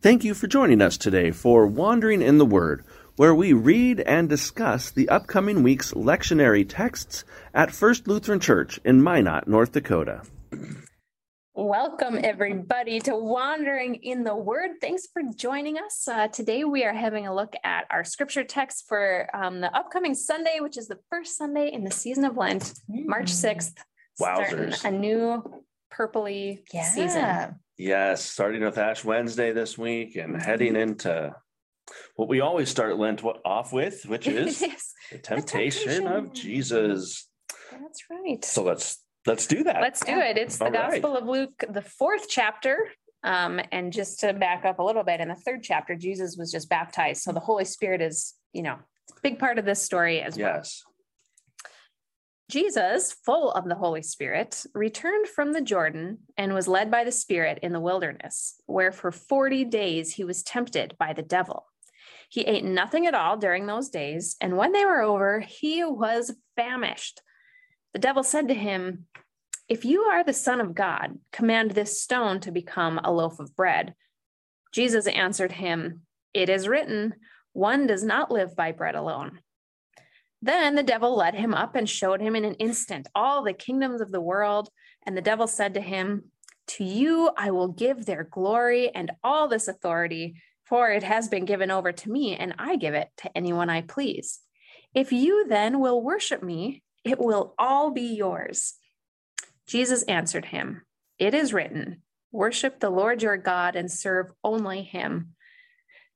Thank you for joining us today for Wandering in the Word, where we read and discuss the upcoming week's lectionary texts at First Lutheran Church in Minot, North Dakota. Welcome, everybody, to Wandering in the Word. Thanks for joining us. Today we are having a look at our scripture text for the upcoming Sunday, which is the first Sunday in the season of Lent, March 6th. Wowzers. Starting a new purpley season. Yes, starting with Ash Wednesday this week and heading into what we always start Lent off with, which is the temptation of Jesus. That's right. So let's do that. Let's do it. It's the Gospel of Luke, the 4th chapter. And just to back up a little bit, in the 3rd chapter, Jesus was just baptized. So the Holy Spirit is, a big part of this story as well. Yes. Jesus, full of the Holy Spirit, returned from the Jordan and was led by the Spirit in the wilderness, where for 40 days he was tempted by the devil. He ate nothing at all during those days, and when they were over, he was famished. The devil said to him, "If you are the Son of God, command this stone to become a loaf of bread." Jesus answered him, "It is written, 'One does not live by bread alone.'" Then the devil led him up and showed him in an instant all the kingdoms of the world. And the devil said to him, "To you I will give their glory and all this authority, for it has been given over to me, and I give it to anyone I please. If you then will worship me, it will all be yours." Jesus answered him, "It is written, 'Worship the Lord your God and serve only him.'"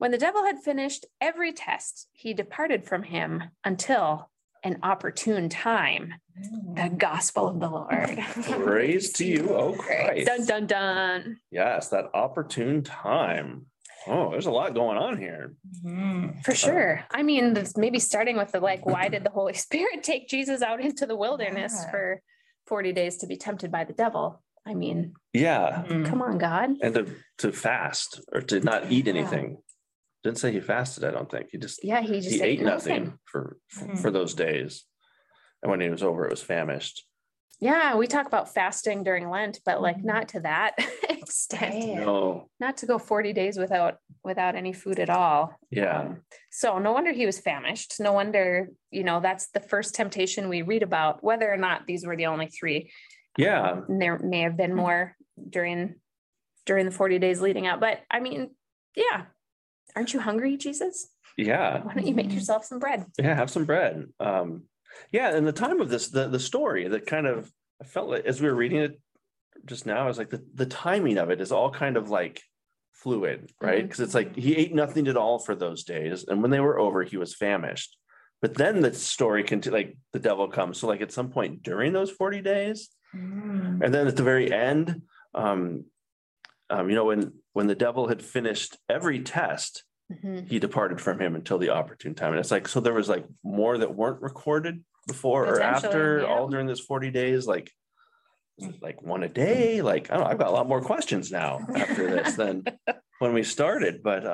When the devil had finished every test, he departed from him until an opportune time. The gospel of the Lord. Praise to you, O Christ. Dun, dun, dun. Yes, that opportune time. Oh, there's a lot going on here. For sure. I mean, maybe starting with why did the Holy Spirit take Jesus out into the wilderness for 40 days to be tempted by the devil? I mean, come on, God. And to fast or to not eat anything. Didn't say he fasted, I don't think. He ate nothing for those days. And when he was over, it was famished. Yeah, we talk about fasting during Lent, but not to that extent. No. Not to go 40 days without any food at all. Yeah. So no wonder he was famished. No wonder, that's the first temptation we read about, whether or not these were the only three. Yeah. There may have been more during the 40 days leading up, but I mean, yeah. Aren't you hungry, Jesus? Yeah. Why don't you make yourself some bread? Yeah, have some bread. And the time of this, the story that kind of, I felt like as we were reading it just now, I was like, the timing of it is all kind of fluid, right? Because it's he ate nothing at all for those days. And when they were over, he was famished. But then the story the devil comes. So at some point during those 40 days, and then at the very end, when the devil had finished every test, he departed from him until the opportune time. And it's so there was more that weren't recorded before or after, all during this 40 days, one a day. I don't know, I've got a lot more questions now after this than when we started, but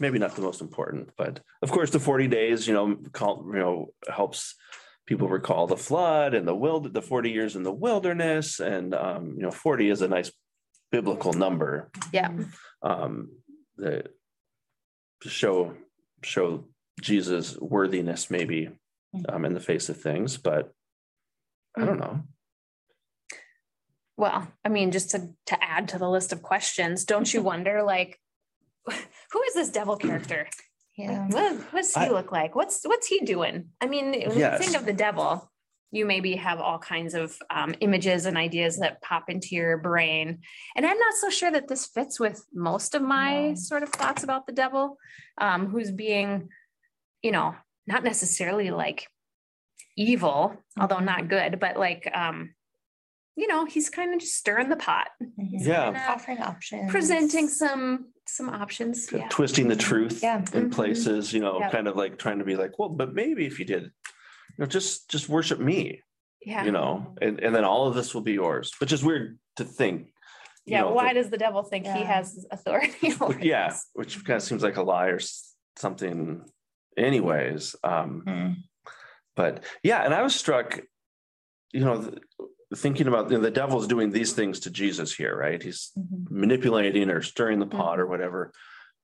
maybe not the most important. But of course, the 40 days, helps people recall the flood and the 40 years in the wilderness, and 40 is a nice biblical number, to show Jesus' worthiness, maybe, in the face of things. But I don't know. Well, I mean, just to add to the list of questions, don't you wonder, who is this devil character? Yeah, what does he look like? What's he doing? I mean, when you think of the devil, you maybe have all kinds of images and ideas that pop into your brain. And I'm not so sure that this fits with most of my sort of thoughts about the devil, who's being, not necessarily evil, although not good, but he's kind of just stirring the pot. He's offering options, presenting some some options. Yeah. Twisting the truth in places, you know, kind of like trying to be like, well, but maybe if you did, you know, just worship me, you know, and then all of this will be yours, which is weird to think. Yeah. You know, why does the devil think he has authority over this? Which kind of seems like a lie or something anyways. But yeah. And I was struck, you know, thinking about, you know, the devil's doing these things to Jesus here, right? He's manipulating or stirring the pot or whatever.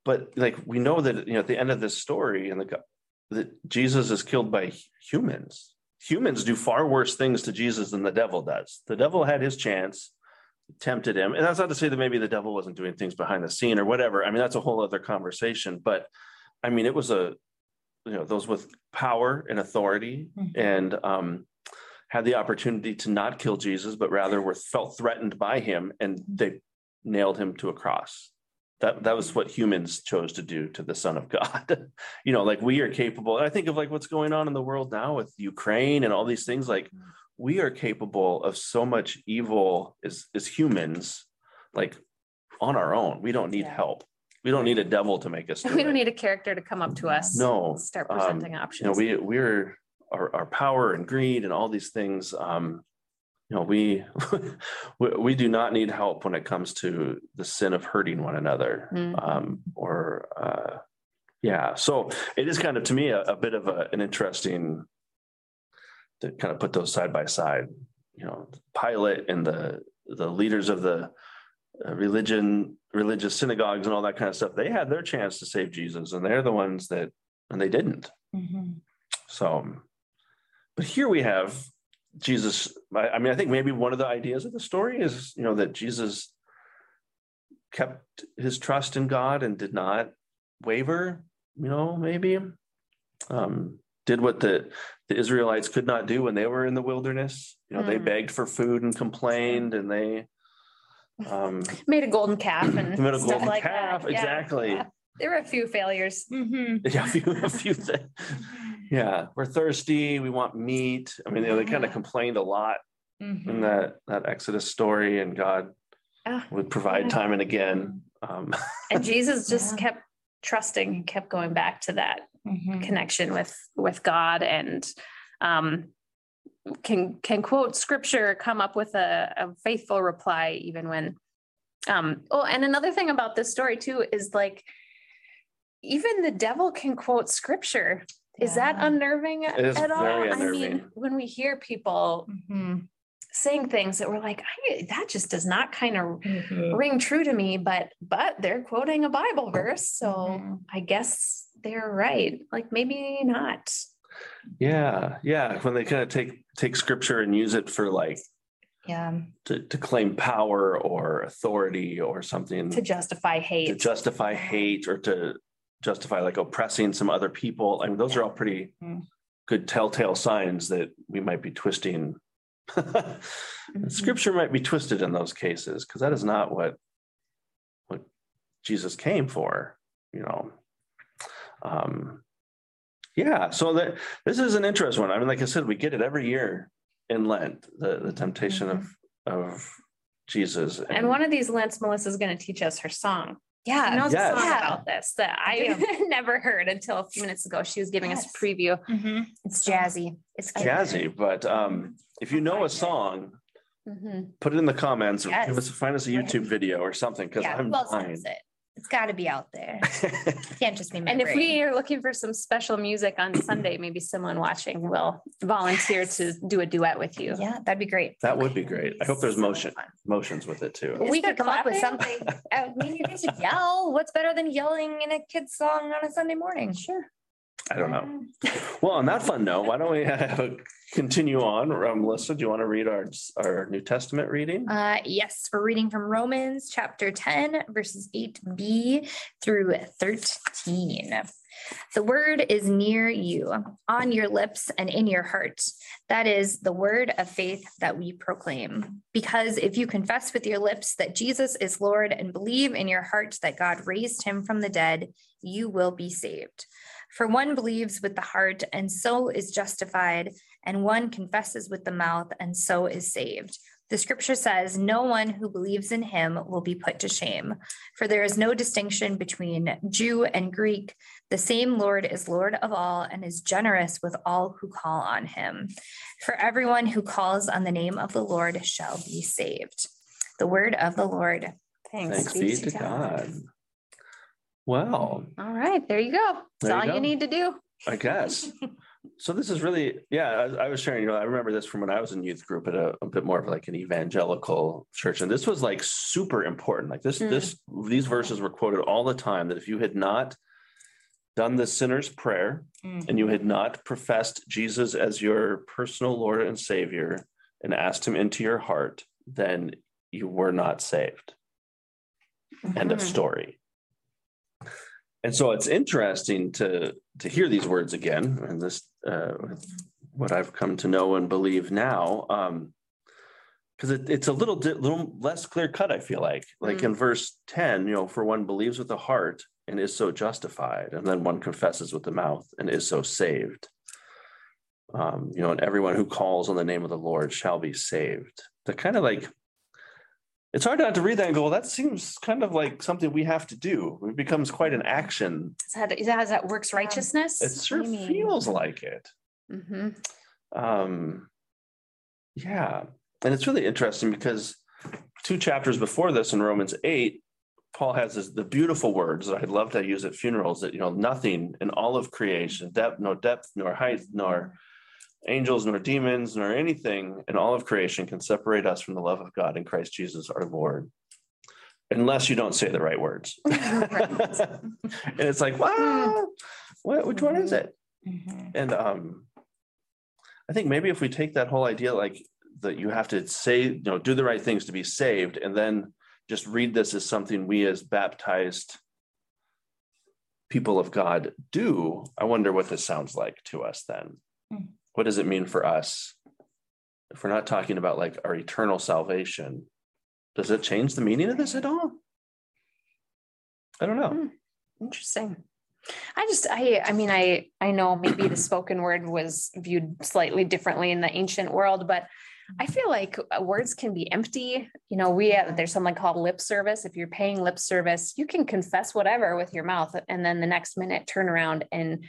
But like, we know that, you know, at the end of this story and that Jesus is killed by humans. Humans do far worse things to Jesus than the devil does. The devil had his chance, tempted him. And that's not to say that maybe the devil wasn't doing things behind the scene or whatever. I mean, that's a whole other conversation, but I mean, it was you know, those with power and authority and, had the opportunity to not kill Jesus, but rather felt threatened by him, and they nailed him to a cross. That was what humans chose to do to the Son of God. You know, like, we are capable. And I think of like what's going on in the world now with Ukraine and all these things. Like, we are capable of so much evil as humans, like on our own. We don't need help. We don't need a devil to make us. Do we don't need a character to come up to us. No, and start presenting options. You know, we're. Our power and greed and all these things, you know, we do not need help when it comes to the sin of hurting one another, So it is kind of, to me, a bit of an interesting to kind of put those side by side. You know, Pilate and the leaders of the religious synagogues and all that kind of stuff. They had their chance to save Jesus, and they're the ones that, and they didn't. So. But here we have Jesus. I mean, I think maybe one of the ideas of the story is, you know, that Jesus kept his trust in God and did not waver, you know, maybe did what the Israelites could not do when they were in the wilderness. You know, they begged for food and complained, and they made a golden calf and stuff like calf. That. Yeah. Exactly. Yeah. There were a few failures. Yeah, a few things. Yeah, we're thirsty. We want meat. I mean, they kind of complained a lot in that Exodus story, and God would provide time and again. And Jesus just kept trusting and kept going back to that connection with God, and can quote scripture, come up with a faithful reply even when. And another thing about this story too is like, even the devil can quote scripture. Is that unnerving at all? Unnerving. I mean, when we hear people saying things that we're like, that just does not kind of ring true to me, but they're quoting a Bible verse. So I guess they're right. Like, maybe not. Yeah. Yeah. When they kind of take scripture and use it for like, to claim power or authority or something. To justify hate or to justify like oppressing some other people. I mean, those are all pretty good telltale signs that we might be twisting. Scripture might be twisted in those cases, because that is not what Jesus came for, you know? So this is an interesting one. I mean, like I said, we get it every year in Lent, the temptation of Jesus. And one of these Lents, Melissa's going to teach us her song. Yeah, I know the song about this that I never heard until a few minutes ago. She was giving us a preview. It's jazzy. It's cute. Jazzy, but if you know a song, put it in the comments or find us a YouTube video or something, because I'm dying. It's got to be out there. It can't just be my brain. If we are looking for some special music on Sunday, maybe someone watching will volunteer to do a duet with you. Yeah, that'd be great. That would be great. I hope there's motions with it too. We could come up with something. I mean, you guys should yell. What's better than yelling in a kid's song on a Sunday morning? Sure. I don't know. Well, on that fun note, why don't we continue on? Melissa, do you want to read our New Testament reading? Yes, we're reading from Romans chapter 10, verses 8b through 13. The word is near you, on your lips and in your heart. That is the word of faith that we proclaim. Because if you confess with your lips that Jesus is Lord and believe in your heart that God raised him from the dead, you will be saved. For one believes with the heart, and so is justified, and one confesses with the mouth, and so is saved. The scripture says, no one who believes in him will be put to shame, for there is no distinction between Jew and Greek. The same Lord is Lord of all and is generous with all who call on him. For everyone who calls on the name of the Lord shall be saved. The word of the Lord. Thanks be to God. Wow. All right. There you go. That's all you need to do, I guess. So this is really, I was sharing, I remember this from when I was in youth group at a bit more of like an evangelical church. And this was like super important. Like these verses were quoted all the time, that if you had not done the sinner's prayer and you had not professed Jesus as your personal Lord and Savior and asked him into your heart, then you were not saved. Mm-hmm. End of story. And so it's interesting to hear these words again, and this what I've come to know and believe now, because it's a little less clear cut. I feel like in verse 10, for one believes with the heart and is so justified, and then one confesses with the mouth and is so saved. And everyone who calls on the name of the Lord shall be saved. They're kind of like. It's hard not to read that and go, well, that seems kind of like something we have to do. It becomes quite an action. Is that works righteousness? It sure feels like it. Mm-hmm. And it's really interesting because 2 chapters before this in Romans 8, Paul has the beautiful words that I'd love to use at funerals, that, nothing in all of creation, depth, nor height, nor angels, nor demons, nor anything in all of creation can separate us from the love of God in Christ Jesus, our Lord, unless you don't say the right words. And it's like, wow, which one is it? Mm-hmm. And I think maybe if we take that whole idea, like that you have to say, do the right things to be saved, and then just read this as something we as baptized people of God do, I wonder what this sounds like to us then. Mm-hmm. What does it mean for us? If we're not talking about like our eternal salvation, does it change the meaning of this at all? I don't know. Interesting. I know maybe the spoken word was viewed slightly differently in the ancient world, but I feel like words can be empty. There's something called lip service. If you're paying lip service, you can confess whatever with your mouth, and then the next minute turn around and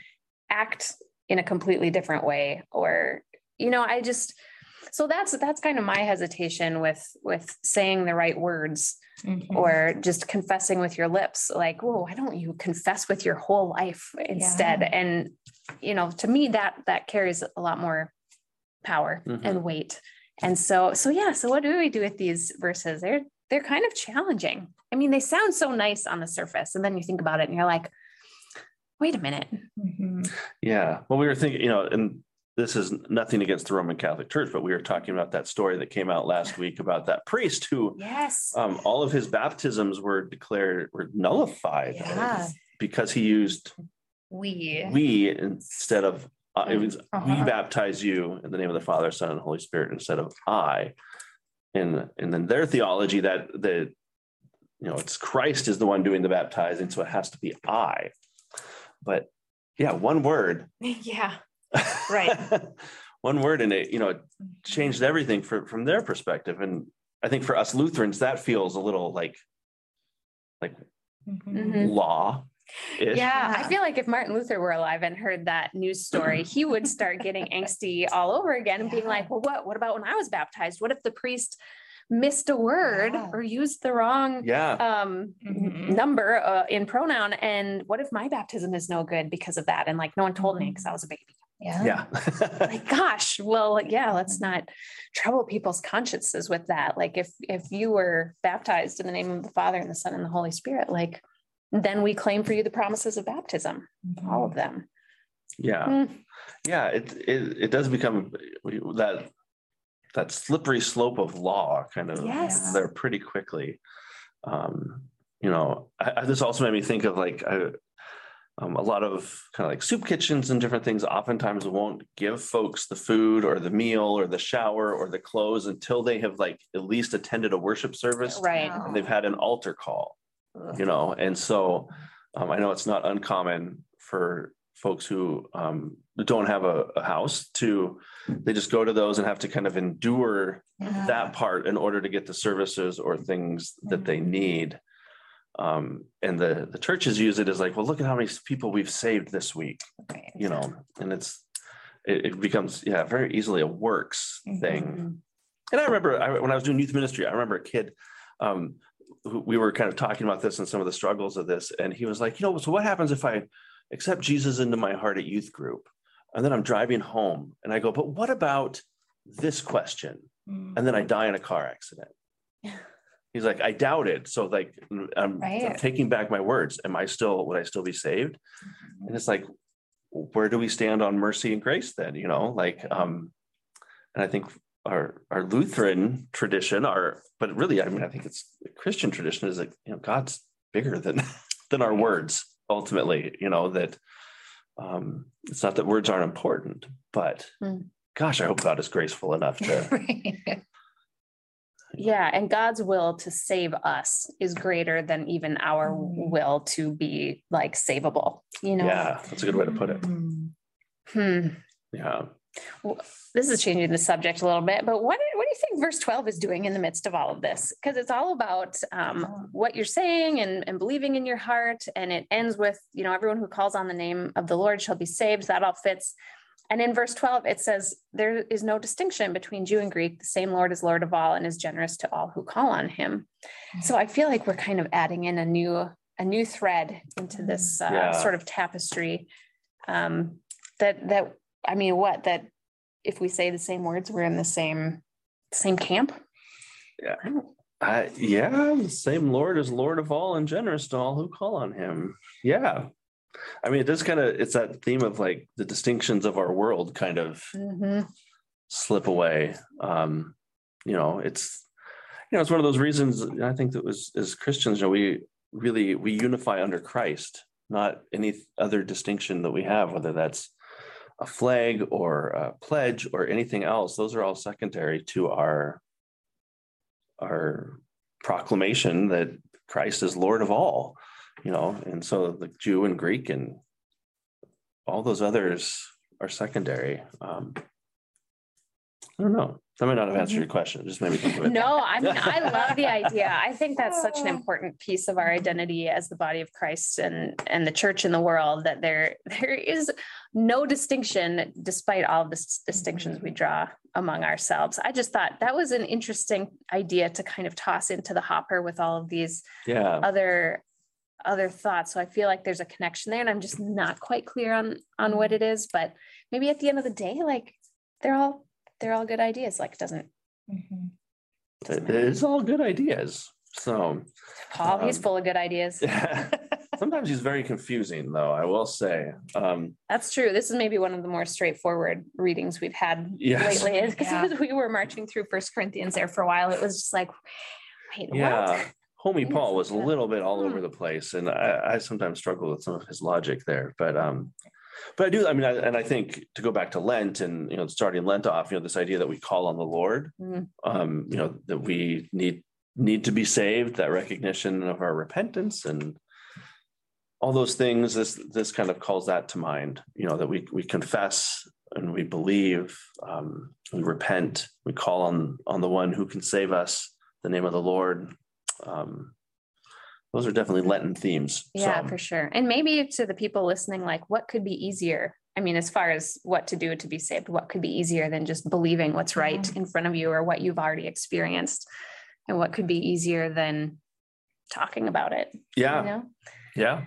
act in a completely different way, or, so that's kind of my hesitation with saying the right words, mm-hmm. or just confessing with your lips, like, whoa, why don't you confess with your whole life instead? Yeah. And, to me that carries a lot more power, mm-hmm. and weight. And so what do we do with these verses? They're kind of challenging. I mean, they sound so nice on the surface, and then you think about it and you're like, wait a minute. Mm-hmm. Yeah. Well, we were thinking, and this is nothing against the Roman Catholic Church, but we were talking about that story that came out last week about that priest who, all of his baptisms were nullified because he used we instead of, it was, we baptize you in the name of the Father, Son, and Holy Spirit, instead of I. And then their theology that it's Christ is the one doing the baptizing. So it has to be I. But one word. Yeah, right. One word, and it, changed everything from their perspective. And I think for us Lutherans, that feels a little like mm-hmm. law-ish. Yeah, I feel like if Martin Luther were alive and heard that news story, he would start getting angsty all over again and being like, well, what about when I was baptized? What if the priest missed a word or used the wrong number in pronoun, and what if my baptism is no good because of that, and like no one told me because I was a baby? Like, gosh, well, let's not trouble people's consciences with that. Like if you were baptized in the name of the Father and the Son and the Holy Spirit, like then we claim for you the promises of baptism, all of them. It does become that slippery slope of law kind of there pretty quickly. This also made me think of a lot of kind of like soup kitchens and different things oftentimes won't give folks the food or the meal or the shower or the clothes until they have like at least attended a worship service, right? And they've had an altar call, and so I know it's not uncommon for folks who don't have a house to, they just go to those and have to kind of endure that part in order to get the services or things that they need. And the churches use it as like, well, look at how many people we've saved this week, you know, and it becomes, very easily a works thing. And I remember when I was doing youth ministry, I remember a kid, who we were kind of talking about this and some of the struggles of this. And he was like, you know, so what happens if I accept Jesus into my heart at youth group? And then I'm driving home and I go, but what about this question? And then I die in a car accident. He's like, I doubt it. So like, I'm taking back my words. Would I still be saved? And it's like, where do we stand on mercy and grace then? You know, like, and I think our Lutheran tradition, but really, I mean, I think it's the Christian tradition is like, you know, God's bigger than our words. Ultimately, you know, that it's not that words aren't important, but gosh, I hope God is graceful enough to. Right. Yeah, and God's will to save us is greater than even our will to be like savable, you know? Yeah, that's a good way to put it. Yeah. Well, this is changing the subject a little bit, but what do you think verse 12 is doing in the midst of all of this? Because it's all about what you're saying and believing in your heart. And it ends with, you know, everyone who calls on the name of the Lord shall be saved. That all fits. And in verse 12, it says, there is no distinction between Jew and Greek. The same Lord is Lord of all and is generous to all who call on him. So I feel like we're kind of adding in a new thread into this sort of tapestry that I mean, that if we say the same words, we're in the same camp. Yeah. The same Lord is Lord of all and generous to all who call on him. Yeah. I mean, it does kind of, it's that theme of like the distinctions of our world kind of slip away. You know, it's one of those reasons I think that was, as Christians, you know, we unify under Christ, not any other distinction that we have, whether that's a flag or a pledge or anything else. Those are all secondary to our proclamation that Christ is Lord of all, you know, and so the Jew and Greek and all those others are secondary. I don't know. I might not have answered your question. It just made me think of it. No, I mean, I love the idea. I think that's such an important piece of our identity as the body of Christ and the church in the world, that there is no distinction despite all the distinctions we draw among ourselves. I just thought that was an interesting idea to kind of toss into the hopper with all of these other thoughts. So I feel like there's a connection there, and I'm just not quite clear on what it is, but maybe at the end of the day, like they're all good ideas. Like it doesn't it's all good ideas. So Paul, he's full of good ideas. Yeah. Sometimes he's very confusing though, I will say. That's true. This is maybe one of the more straightforward readings we've had lately. Because we were marching through 1 Corinthians there for a while. It was just like, wait, what? Homie Paul was a little bit all over the place. And I sometimes struggle with some of his logic there, but I do, I mean, I think to go back to Lent and, you know, starting Lent off, you know, this idea that we call on the Lord, you know, that we need to be saved, that recognition of our repentance and all those things, this kind of calls that to mind, you know, that we confess and we believe, we repent, we call on the one who can save us, the name of the Lord. Those are definitely Lenten themes. Yeah, so. For sure. And maybe to the people listening, like what could be easier? I mean, as far as what to do to be saved, what could be easier than just believing what's right in front of you or what you've already experienced, and what could be easier than talking about it? Yeah. You know? Yeah,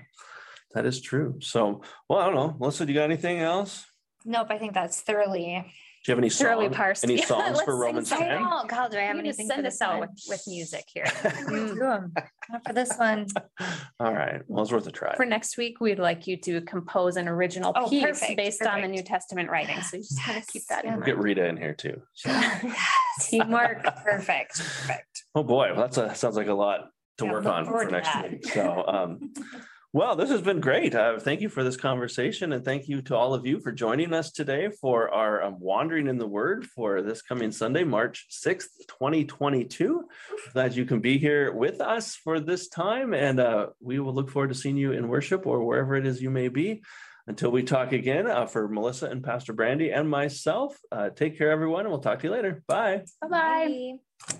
that is true. So, well, I don't know. Melissa, do you got anything else? Nope. I think that's thoroughly. Do you have any songs for Romans 10? Oh, God, do I have anything to send us out with music here? Not for this one. All right. Well, it's worth a try. For next week, we'd like you to compose an original piece based on the New Testament writing. So you just kind of keep that in mind. Get Rita in here too. So. Teamwork. Perfect. Oh boy. Well, that sounds like a lot to work on for next week. So, well, this has been great. Thank you for this conversation, and thank you to all of you for joining us today for our Wandering in the Word for this coming Sunday, March 6th, 2022. Glad you can be here with us for this time, and we will look forward to seeing you in worship or wherever it is you may be. Until we talk again, for Melissa and Pastor Brandi and myself, take care, everyone, and we'll talk to you later. Bye. Bye-bye. Bye.